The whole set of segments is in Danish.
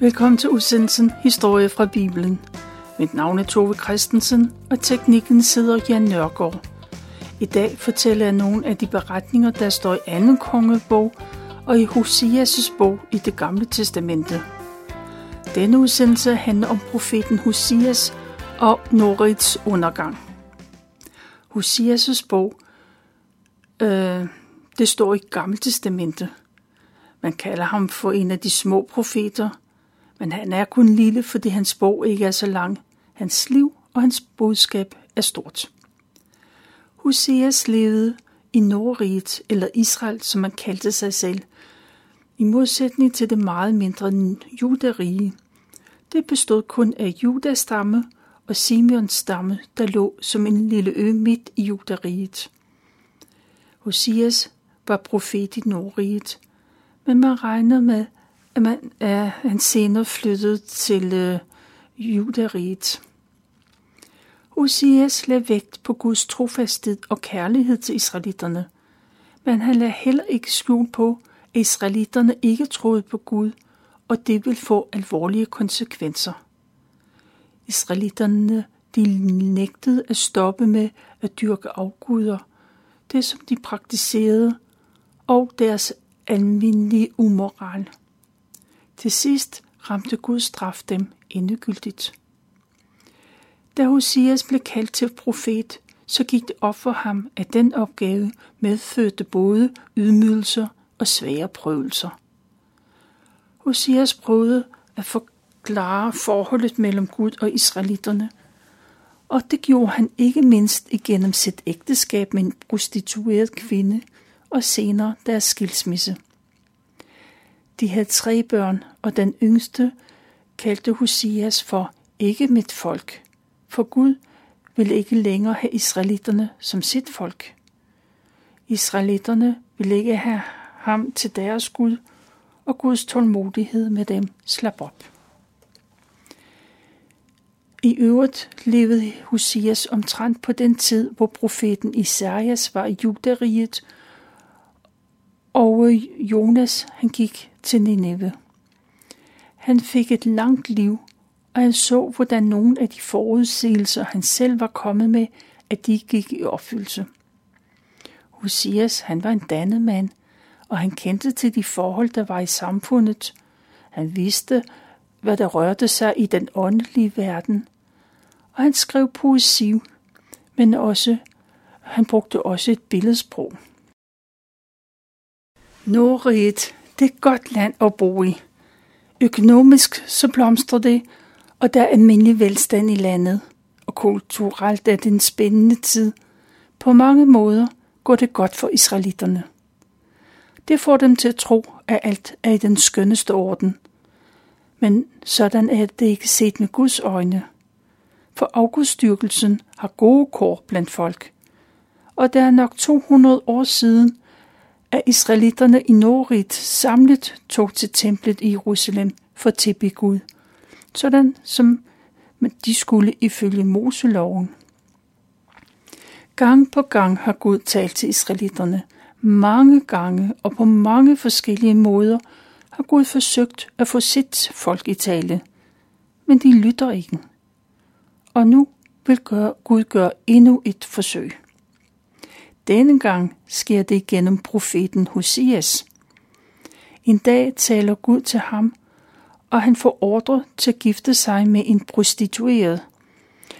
Velkommen til udsendelsen Historie fra Bibelen. Mit navn er Tove Christensen, og teknikken sidder Jan Nørgaard. I dag fortæller jeg nogle af de beretninger, der står i Anden Kongebog og i Hoseas' bog i Det Gamle Testamente. Denne udsendelse handler om profeten Hoseas og Nordrigets undergang. Hoseas' bog, det står i Gamle Testamente. Man kalder ham for en af de små profeter, men han er kun lille, fordi hans bog ikke er så lang. Hans liv og hans budskab er stort. Hoseas levede i Nordriget, eller Israel, som man kaldte sig selv, i modsætning til det meget mindre Judarige. Det bestod kun af Judas stamme og Simeons stamme, der lå som en lille ø midt i Judariget. Hoseas var profet i Nordriget, men man regner med, at han senere flyttede til Judariget. Hoseas lagde vægt på Guds trofasthed og kærlighed til israelitterne, men han lagde heller ikke skjul på, at israelitterne ikke troede på Gud, og det ville få alvorlige konsekvenser. Israelitterne nægtede at stoppe med at dyrke afguder, det som de praktiserede, og deres almindelige umoral. Til sidst ramte Guds straf dem endegyldigt. Da Hoseas blev kaldt til profet, så gik det op for ham, at den opgave medførte både ydmygelser og svære prøvelser. Hoseas prøvede at forklare forholdet mellem Gud og israelitterne, og det gjorde han ikke mindst igennem sit ægteskab med en prostitueret kvinde og senere deres skilsmisse. De havde 3 børn, og den yngste kaldte Hoseas for ikke mit folk, for Gud ville ikke længere have israelitterne som sit folk. Israelitterne ville ikke have ham til deres Gud, og Guds tålmodighed med dem slap op. I øvrigt levede Hoseas omtrent på den tid, hvor profeten Isajas var i Judariget, og Jonas han gik til Nineve. Han fik et langt liv, og han så, hvordan nogle af de forudsigelser, han selv var kommet med, at de gik i opfyldelse. Hoseas han var en dannet mand, og han kendte til de forhold, der var i samfundet. Han vidste, hvad der rørte sig i den åndelige verden, og han skrev poesi, men han brugte også et billedsprog. Nordriget, det er et godt land at bo i. Økonomisk så blomstrer det, og der er almindelig velstand i landet, og kulturelt er det en spændende tid. På mange måder går det godt for israelitterne. Det får dem til at tro, at alt er i den skønneste orden. Men sådan er det ikke set med Guds øjne. For afgudsdyrkelsen har gode kår blandt folk. Og der er nok 200 år siden, at israelitterne i Nordriget samlet tog til templet i Jerusalem for at tilbede Gud, sådan som de skulle ifølge Moseloven. Gang på gang har Gud talt til israelitterne. Mange gange og på mange forskellige måder har Gud forsøgt at få sit folk i tale, men de lytter ikke. Og nu vil Gud gøre endnu et forsøg. Denne gang sker det gennem profeten Hoseas. En dag taler Gud til ham, og han får ordre til at gifte sig med en prostitueret.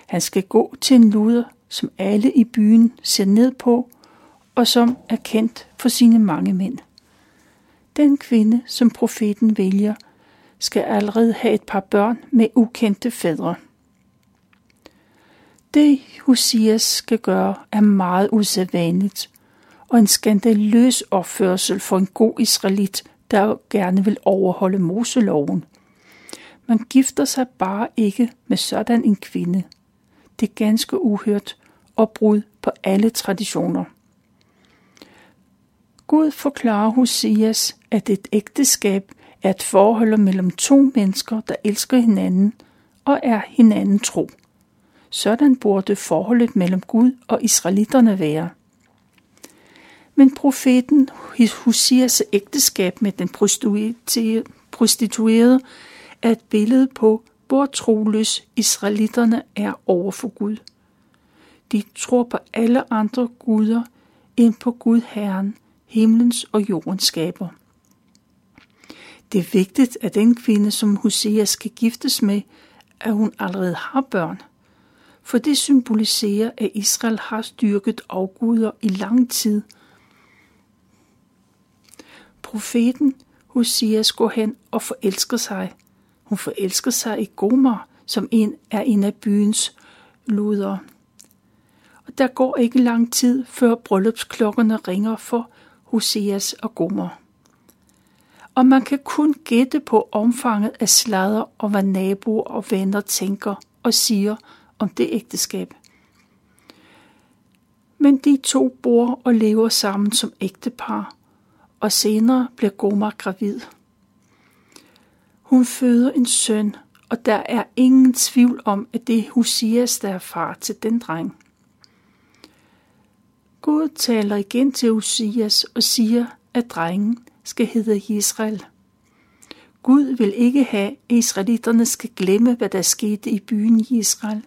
Han skal gå til en luder, som alle i byen ser ned på, og som er kendt for sine mange mænd. Den kvinde, som profeten vælger, skal allerede have et par børn med ukendte fædre. Det Hoseas skal gøre er meget usædvanligt og en skandaløs opførsel for en god israelit, der gerne vil overholde Moseloven. Man gifter sig bare ikke med sådan en kvinde. Det er ganske uhørt og brud på alle traditioner. Gud forklarer Hoseas, at et ægteskab er et forhold mellem 2 mennesker, der elsker hinanden og er hinanden tro. Sådan burde forholdet mellem Gud og israelitterne være. Men profeten Hoseas ægteskab med den prostituerede er et billede på, hvor troløs israelitterne er over for Gud. De tror på alle andre guder end på Gud Herren, himlens og jordens skaber. Det er vigtigt, at den kvinde, som Hoseas skal giftes med, at hun allerede har børn, for det symboliserer, at Israel har styrket afguder i lang tid. Profeten Hoseas går hen og forelsker sig. Hun forelsker sig i Gomer, som er en af byens luder. Og der går ikke lang tid, før bryllupsklokkerne ringer for Hoseas og Gomer. Og man kan kun gætte på omfanget af sladder og hvad naboer og venner tænker og siger om det ægteskab. Men de to bor og lever sammen som ægtepar, og senere bliver Gomer gravid. Hun føder en søn, og der er ingen tvivl om, at det er Hoseas, der er far til den dreng. Gud taler igen til Hoseas og siger, at drengen skal hedde Jezreel. Gud vil ikke have, at israelitterne skal glemme, hvad der skete i byen Jezreel,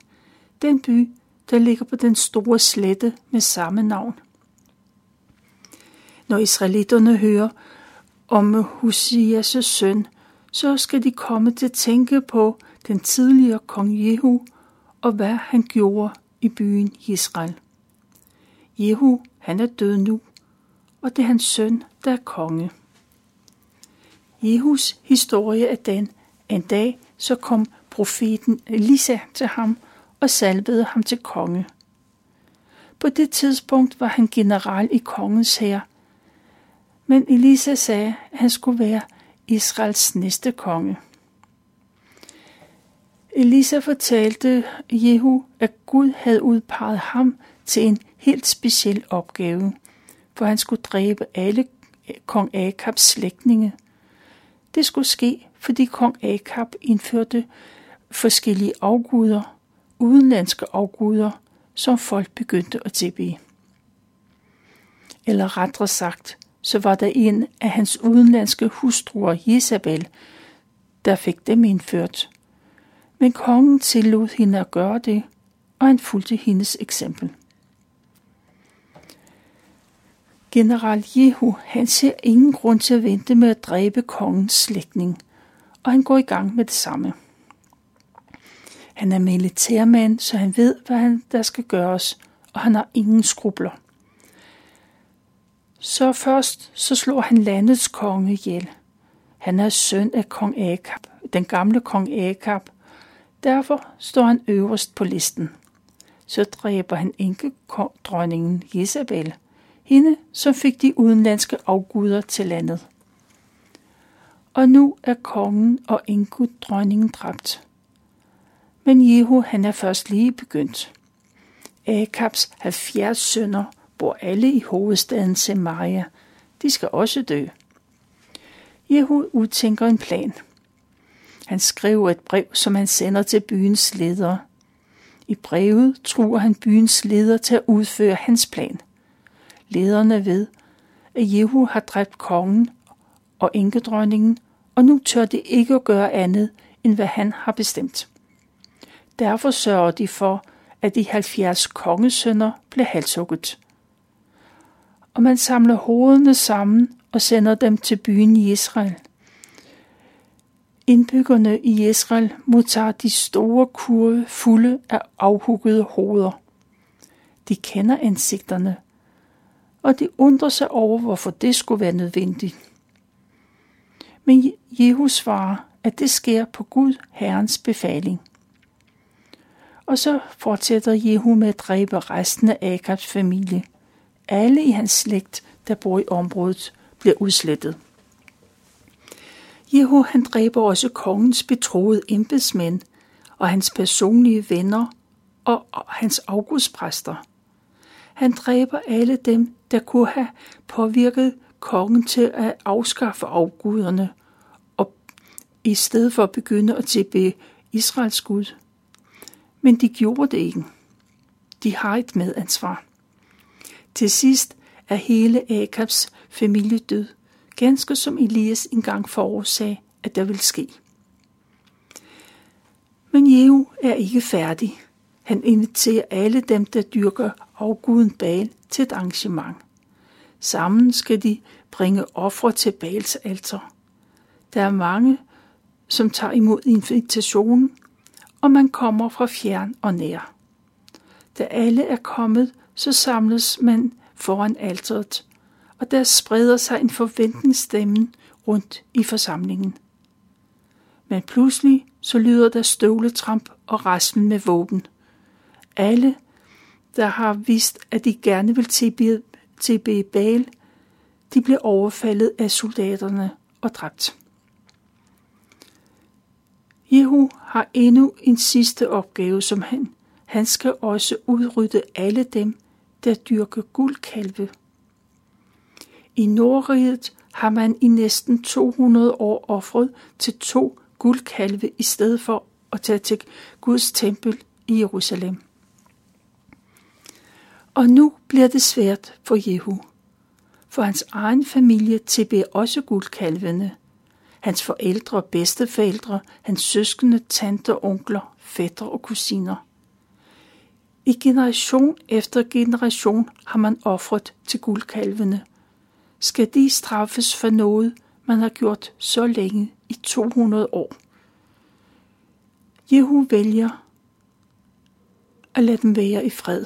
den by, der ligger på den store slette med samme navn. Når israelitterne hører om Hoseas' søn, så skal de komme til at tænke på den tidligere kong Jehu og hvad han gjorde i byen Jezreel. Jehu, han er død nu, og det er hans søn, der er konge. Jehus historie er den, en dag så kom profeten Elisa til ham og salvede ham til konge. På det tidspunkt var han general i kongens hær, men Elisa sagde, at han skulle være Israels næste konge. Elisa fortalte Jehu, at Gud havde udpeget ham til en helt speciel opgave, for han skulle dræbe alle kong Akabs slægtninge. Det skulle ske, fordi kong Ahab indførte forskellige afguder, udenlandske afguder, som folk begyndte at tilbede. Eller rettere sagt, så var der en af hans udenlandske hustruer, Jezabel, der fik dem indført. Men kongen tillod hende at gøre det, og han fulgte hendes eksempel. General Jehu, han ser ingen grund til at vente med at dræbe kongens slægtning, og han går i gang med det samme. Han er militærmand, så han ved, hvad der skal gøres, og han har ingen skrubler. Så først så slår han landets konge ihjel. Han er søn af kong Ahab, den gamle kong Ahab. Derfor står han øverst på listen. Så dræber han enkedronningen Jezabel, hende, som fik de udenlandske afguder til landet. Og nu er kongen og enkedronningen dræbt. Men Jehu, han er først lige begyndt. Akabs 70 sønner bor alle i hovedstaden Samaria. De skal også dø. Jehu udtænker en plan. Han skriver et brev, som han sender til byens ledere. I brevet truer han byens ledere til at udføre hans plan. Lederne ved, at Jehu har dræbt kongen og enkedronningen, og nu tør de ikke at gøre andet, end hvad han har bestemt. Derfor sørger de for, at de 70 kongesønner blev halshugget. Og man samler hovederne sammen og sender dem til byen Jezreel. Indbyggerne i Jezreel modtager de store kurve fulde af afhuggede hoveder. De kender ansigterne, og de undrer sig over, hvorfor det skulle være nødvendigt. Men Jehu svarer, at det sker på Gud Herrens befaling. Og så fortsætter Jehu med at dræbe resten af Akabs familie. Alle i hans slægt, der bor i området, bliver udslettet. Jehu, han dræber også kongens betroede embedsmænd og hans personlige venner og hans augustpræster. Han dræber alle dem, der kunne have påvirket kongen til at afskaffe afguderne, og i stedet for at begynde at tilbede Israels Gud. Men de gjorde det ikke. De har et medansvar. Til sidst er hele Akabs familie død, ganske som Elias engang forudsagde, at der ville ske. Men Jehu er ikke færdig. Han inviterer alle dem, der dyrker afguden Baal, til et arrangement. Sammen skal de bringe ofre til Baals alter. Der er mange, som tager imod invitationen, og man kommer fra fjern og nær. Da alle er kommet, så samles man foran alteret, og der spreder sig en forventningsstemme rundt i forsamlingen. Men pludselig så lyder der støvletramp og raslen med våben. Alle, der har vist, at de gerne vil tilbede Baal, de blev overfaldet af soldaterne og dræbt. Jehu har endnu en sidste opgave, som han skal også udrydde alle dem, der dyrker guldkalve. I Nordriget har man i næsten 200 år ofret til 2 guldkalve i stedet for at tage til Guds tempel i Jerusalem. Og nu bliver det svært for Jehu. For hans egen familie tilbeder også guldkalvene. Hans forældre og bedsteforældre, hans søskende, tanter, onkler, fætre og kusiner. I generation efter generation har man ofret til guldkalvene. Skal de straffes for noget, man har gjort så længe i 200 år? Jehu vælger at lade dem være i fred.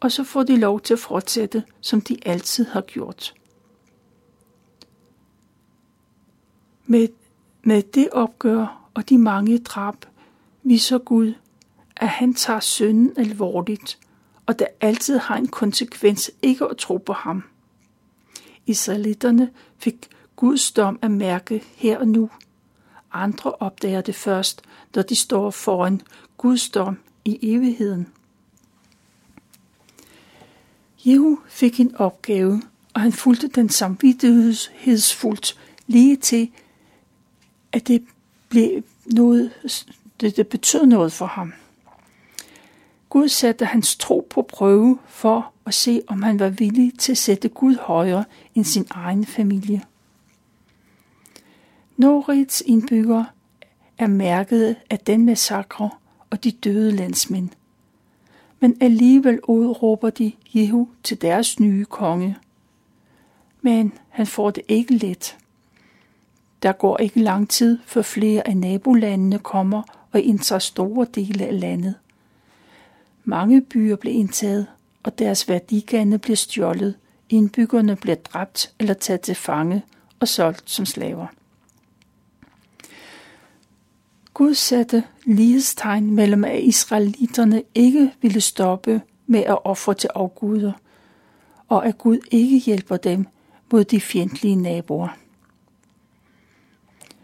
Og så får de lov til at fortsætte, som de altid har gjort. Med det opgør og de mange drab viser Gud, at han tager synden alvorligt, og der altid har en konsekvens ikke at tro på ham. Israelitterne fik Guds dom at mærke her og nu. Andre opdager det først, når de står foran Guds dom i evigheden. Jehu fik en opgave, og han fulgte den samvittighedsfuldt lige til, at det blev noget, det betød noget for ham. Gud satte hans tro på prøve for at se, om han var villig til at sætte Gud højere end sin egen familie. Nordrigets indbyggere er mærket af den massakre og de døde landsmænd. Men alligevel udråber de Jehu til deres nye konge. Men han får det ikke let. Der går ikke lang tid, før flere af nabolandene kommer og indtager store dele af landet. Mange byer blev indtaget, og deres værdigande blev stjålet. Indbyggerne blev dræbt eller taget til fange og solgt som slaver. Gud satte lighedstegn mellem, at israelitterne ikke ville stoppe med at ofre til afguder, og at Gud ikke hjælper dem mod de fjendtlige naboer.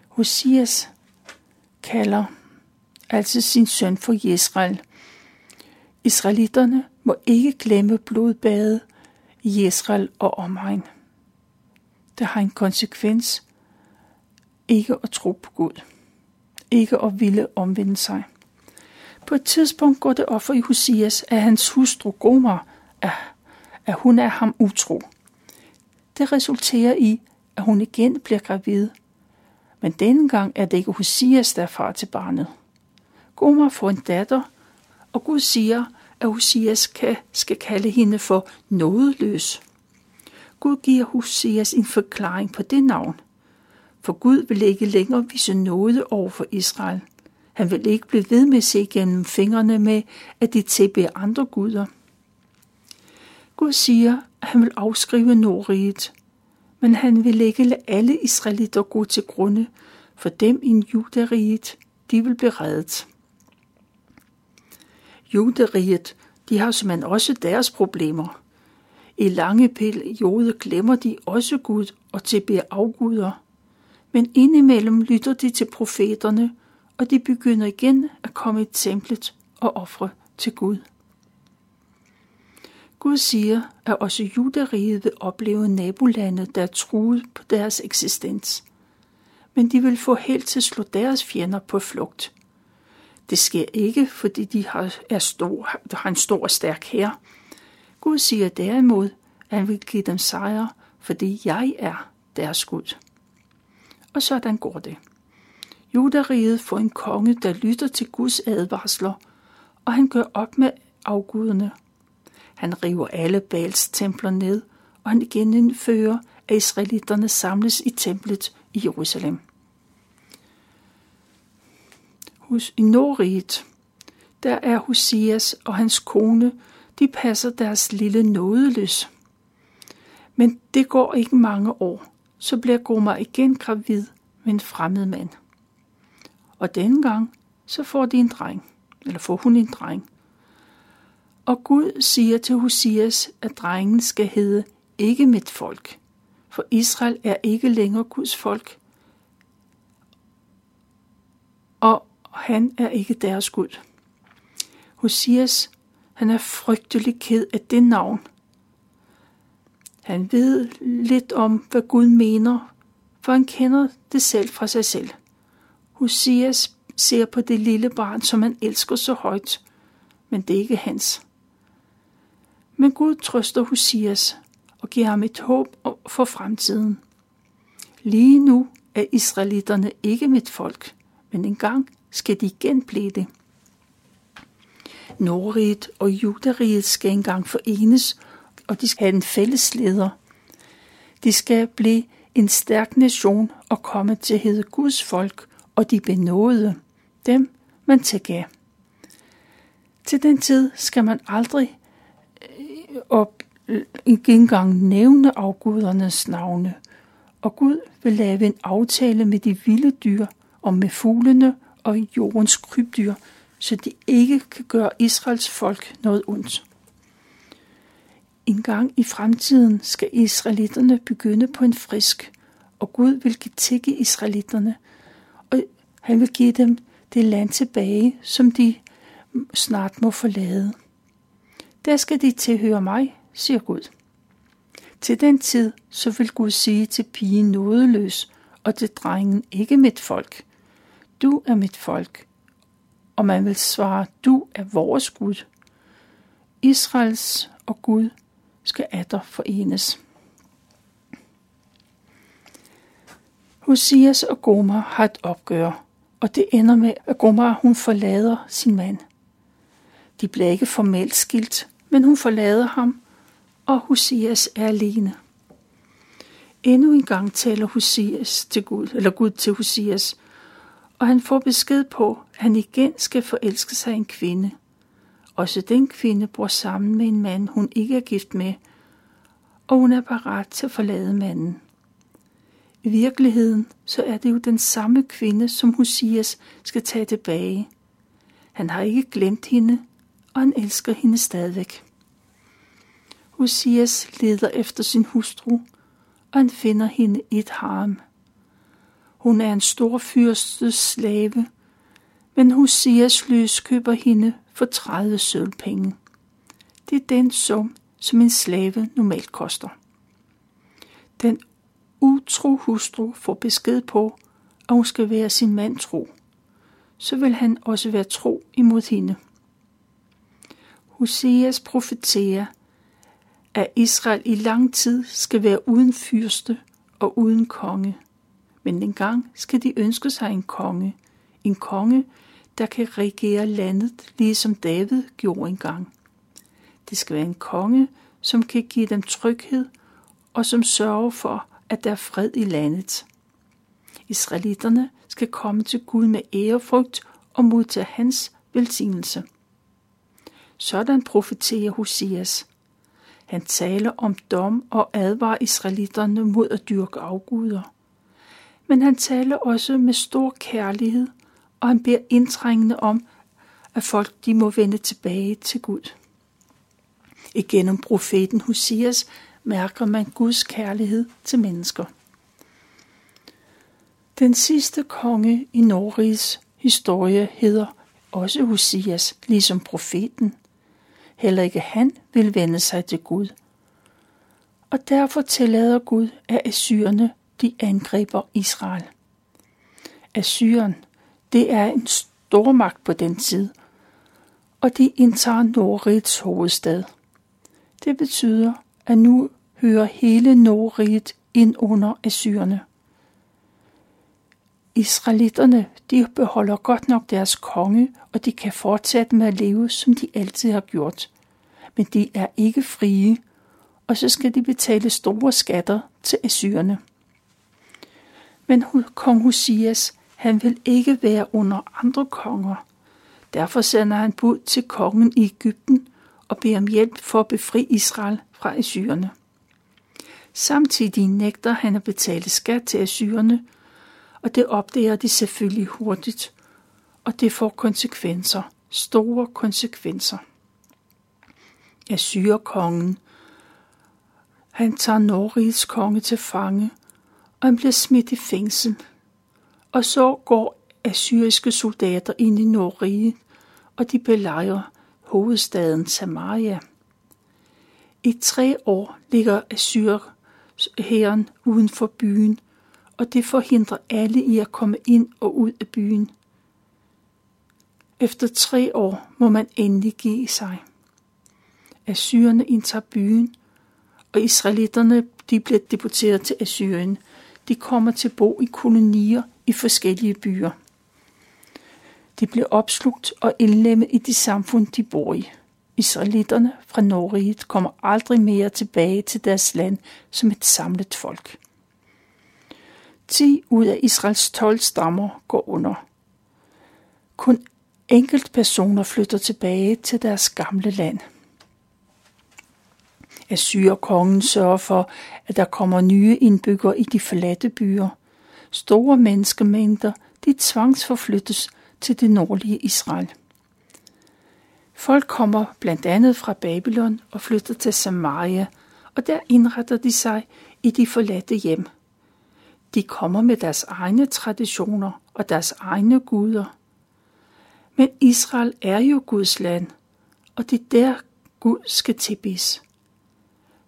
Hoseas kalder altså sin søn for Jezreel. Israelitterne må ikke glemme blodbadet i Jezreel og omegn. Det har en konsekvens ikke at tro på Gud. Ikke at ville omvende sig. På et tidspunkt går det op for Hoseas, at hans hustru Gomer, at hun er ham utro. Det resulterer i, at hun igen bliver gravid. Men denne gang er det ikke Hoseas, der er far til barnet. Gomer får en datter, og Gud siger, at Hoseas skal kalde hende for nådeløs. Gud giver Hoseas en forklaring på det navn. For Gud vil ikke længere vise nåde over for Israel. Han vil ikke blive ved med at se gennem fingrene med, at de tilbeder andre guder. Gud siger, at han vil afskrive Nordriget, men han vil ikke lade alle israelitter gå til grunde, for dem i Judariget, de vil blive reddet. Judariget, de har såmænd også deres problemer. I lange perioder glemmer de også Gud og tilbeder afguder. Men indimellem lytter de til profeterne, og de begynder igen at komme i templet og ofre til Gud. Gud siger, at også Judariget vil opleve nabolande, der er truet på deres eksistens. Men de vil få held til at slå deres fjender på flugt. Det sker ikke, fordi de har en stor og stærk hær. Gud siger derimod, at han vil give dem sejre, fordi jeg er deres Gud. Og sådan går det. Judariget får en konge, der lytter til Guds advarsler, og han gør op med afguderne. Han river alle Baals templer ned, og han genindfører, at israelitterne samles i templet i Jerusalem. I Nordriget, der er Hoseas og hans kone, de passer deres lille nådeløs. Men det går ikke mange år, så bliver Gomer igen gravid med en fremmed mand. Og denne gang, så får hun en dreng. Og Gud siger til Hoseas, at drengen skal hedde ikke mit folk, for Israel er ikke længere Guds folk, og han er ikke deres Gud. Hoseas, han er frygtelig ked af det navn. Han ved lidt om, hvad Gud mener, for han kender det selv fra sig selv. Hoseas ser på det lille barn, som han elsker så højt, men det er ikke hans. Men Gud trøster Hoseas og giver ham et håb for fremtiden. Lige nu er israelitterne ikke mit folk, men engang skal de igen blive det. Nordriget og Judariget skal engang forenes, og de skal have en fælles leder. De skal blive en stærk nation og komme til at hedde Guds folk og de benåede, dem man tilgav. Til den tid skal man aldrig ikke engang nævne afgudernes navne, og Gud vil lave en aftale med de vilde dyr og med fuglene og jordens krybdyr, så de ikke kan gøre Israels folk noget ondt. En gang i fremtiden skal israelitterne begynde på en frisk, og Gud vil tilgive israelitterne, og han vil give dem det land tilbage, som de snart må forlade. Der skal de tilhøre mig, siger Gud. Til den tid, så vil Gud sige til pigen nådeløs, og til drengen ikke mit folk. Du er mit folk. Og man vil svare, du er vores Gud. Israels og Gud skal atter forenes. Hoseas og Gomer har et opgør, og det ender med, at Gomer hun forlader sin mand. De bliver ikke formelt skilt, men hun forlader ham, og Hoseas er alene. Endnu en gang taler Hoseas til Gud, eller Gud til Hoseas, og han får besked på, at han igen skal forelske sig en kvinde. Også den kvinde bor sammen med en mand, hun ikke er gift med, og hun er parat til at forlade manden. I virkeligheden så er det jo den samme kvinde, som Hoseas skal tage tilbage. Han har ikke glemt hende, og han elsker hende stadigvæk. Hoseas leder efter sin hustru, og han finder hende i et harem. Hun er en stor fyrstes slave, men Hoseas løskøber hende for 30 sølvpenge. Det er den sum, som en slave normalt koster. Den utro hustru får besked på, at hun skal være sin mand tro. Så vil han også være tro imod hende. Hoseas profeterer, at Israel i lang tid skal være uden fyrste og uden konge. Men engang skal de ønske sig en konge. En konge, der kan regere landet, ligesom David gjorde engang. Det skal være en konge, som kan give dem tryghed og som sørger for, at der er fred i landet. Israelitterne skal komme til Gud med ærefrygt og modtage hans velsignelse. Sådan profeterer Hoseas. Han taler om dom og advarer israelitterne mod at dyrke afguder. Men han taler også med stor kærlighed, og han beder indtrængende om, at folk de må vende tilbage til Gud. Igennem profeten Hoseas mærker man Guds kærlighed til mennesker. Den sidste konge i Nordriges historie hedder også Hoseas, ligesom profeten. Heller ikke han vil vende sig til Gud. Og derfor tillader Gud, at assyrerne de angriber Israel. Assyrien, det er en stormagt på den tid, og de indtager Nordrigets hovedstad. Det betyder, at nu hører hele Nordriget ind under assyrerne. Israelitterne, de beholder godt nok deres konge, og de kan fortsætte med at leve, som de altid har gjort. Men de er ikke frie, og så skal de betale store skatter til assyrerne. Men kong Hoseas, han vil ikke være under andre konger. Derfor sender han bud til kongen i Egypten og beder om hjælp for at befri Israel fra assyrerne. Samtidig nægter han at betale skat til assyrerne, og det opdager de selvfølgelig hurtigt, og det får konsekvenser, store konsekvenser. Assyrerkongen, han tager Nordrigets konge til fange, og han bliver smidt i fængsel. Og så går assyriske soldater ind i Nordrige, og de belejrer hovedstaden Samaria. I 3 år ligger assyrerhæren uden for byen, og det forhindrer alle i at komme ind og ud af byen. Efter 3 år må man endelig give sig. Assyrerne indtager byen, og israelitterne, de bliver deporteret til Assyrien. De kommer til bo i kolonier i forskellige byer. De bliver opslugt og indlemmet i de samfund, de bor i. Israelitterne fra Nordriget kommer aldrig mere tilbage til deres land som et samlet folk. 10 ud af Israels 12 stammer går under. Kun enkeltpersoner flytter tilbage til deres gamle land. Assyrerkongen sørger for, at der kommer nye indbyggere i de forladte byer. Store menneskemængder, de tvangsforflyttes til det nordlige Israel. Folk kommer blandt andet fra Babylon og flytter til Samaria, og der indretter de sig i de forladte hjem. De kommer med deres egne traditioner og deres egne guder. Men Israel er jo Guds land, og det er der Gud skal tilbedes.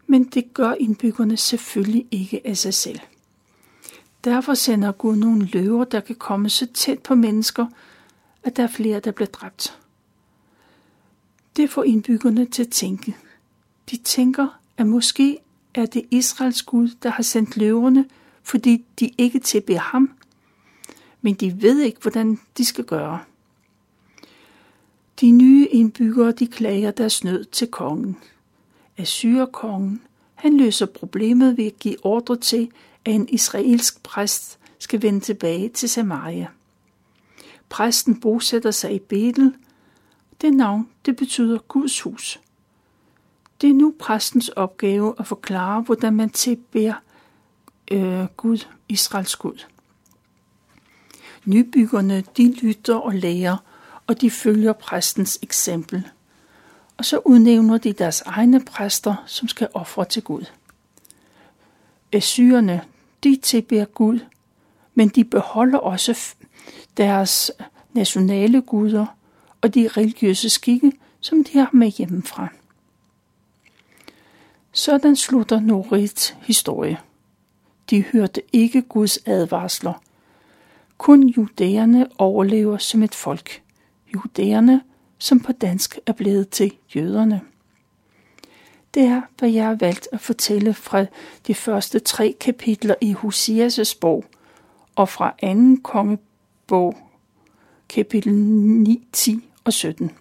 Men det gør indbyggerne selvfølgelig ikke af sig selv. Derfor sender Gud nogle løver, der kan komme så tæt på mennesker, at der er flere, der bliver dræbt. Det får indbyggerne til at tænke. De tænker, at måske er det Israels Gud, der har sendt løverne, fordi de ikke tilbeder ham. Men de ved ikke, hvordan de skal gøre. De nye indbyggere, de klager deres nød til kongen. Assyrerkongen, han løser problemet ved at give ordre til, at en israelsk præst skal vende tilbage til Samaria. Præsten bosætter sig i Betel. Det navn, det betyder Guds hus. Det er nu præstens opgave at forklare, hvordan man tilbeder Gud, Israels Gud. Nybyggerne, de lytter og lærer, og de følger præstens eksempel. Og så udnævner de deres egne præster, som skal ofre til Gud. Assyrerne, de tilbeder Gud, men de beholder også deres nationale guder og de religiøse skikke, som de har med hjemmefra. Sådan slutter Nordrigets historie. De hørte ikke Guds advarsler. Kun judæerne overlever som et folk. Judæerne, som på dansk er blevet til jøderne. Det er, hvad jeg har valgt at fortælle fra de første 3 kapitler i Hoseas' bog, og fra Anden Kongebog, kapitel 9, 10 og 17.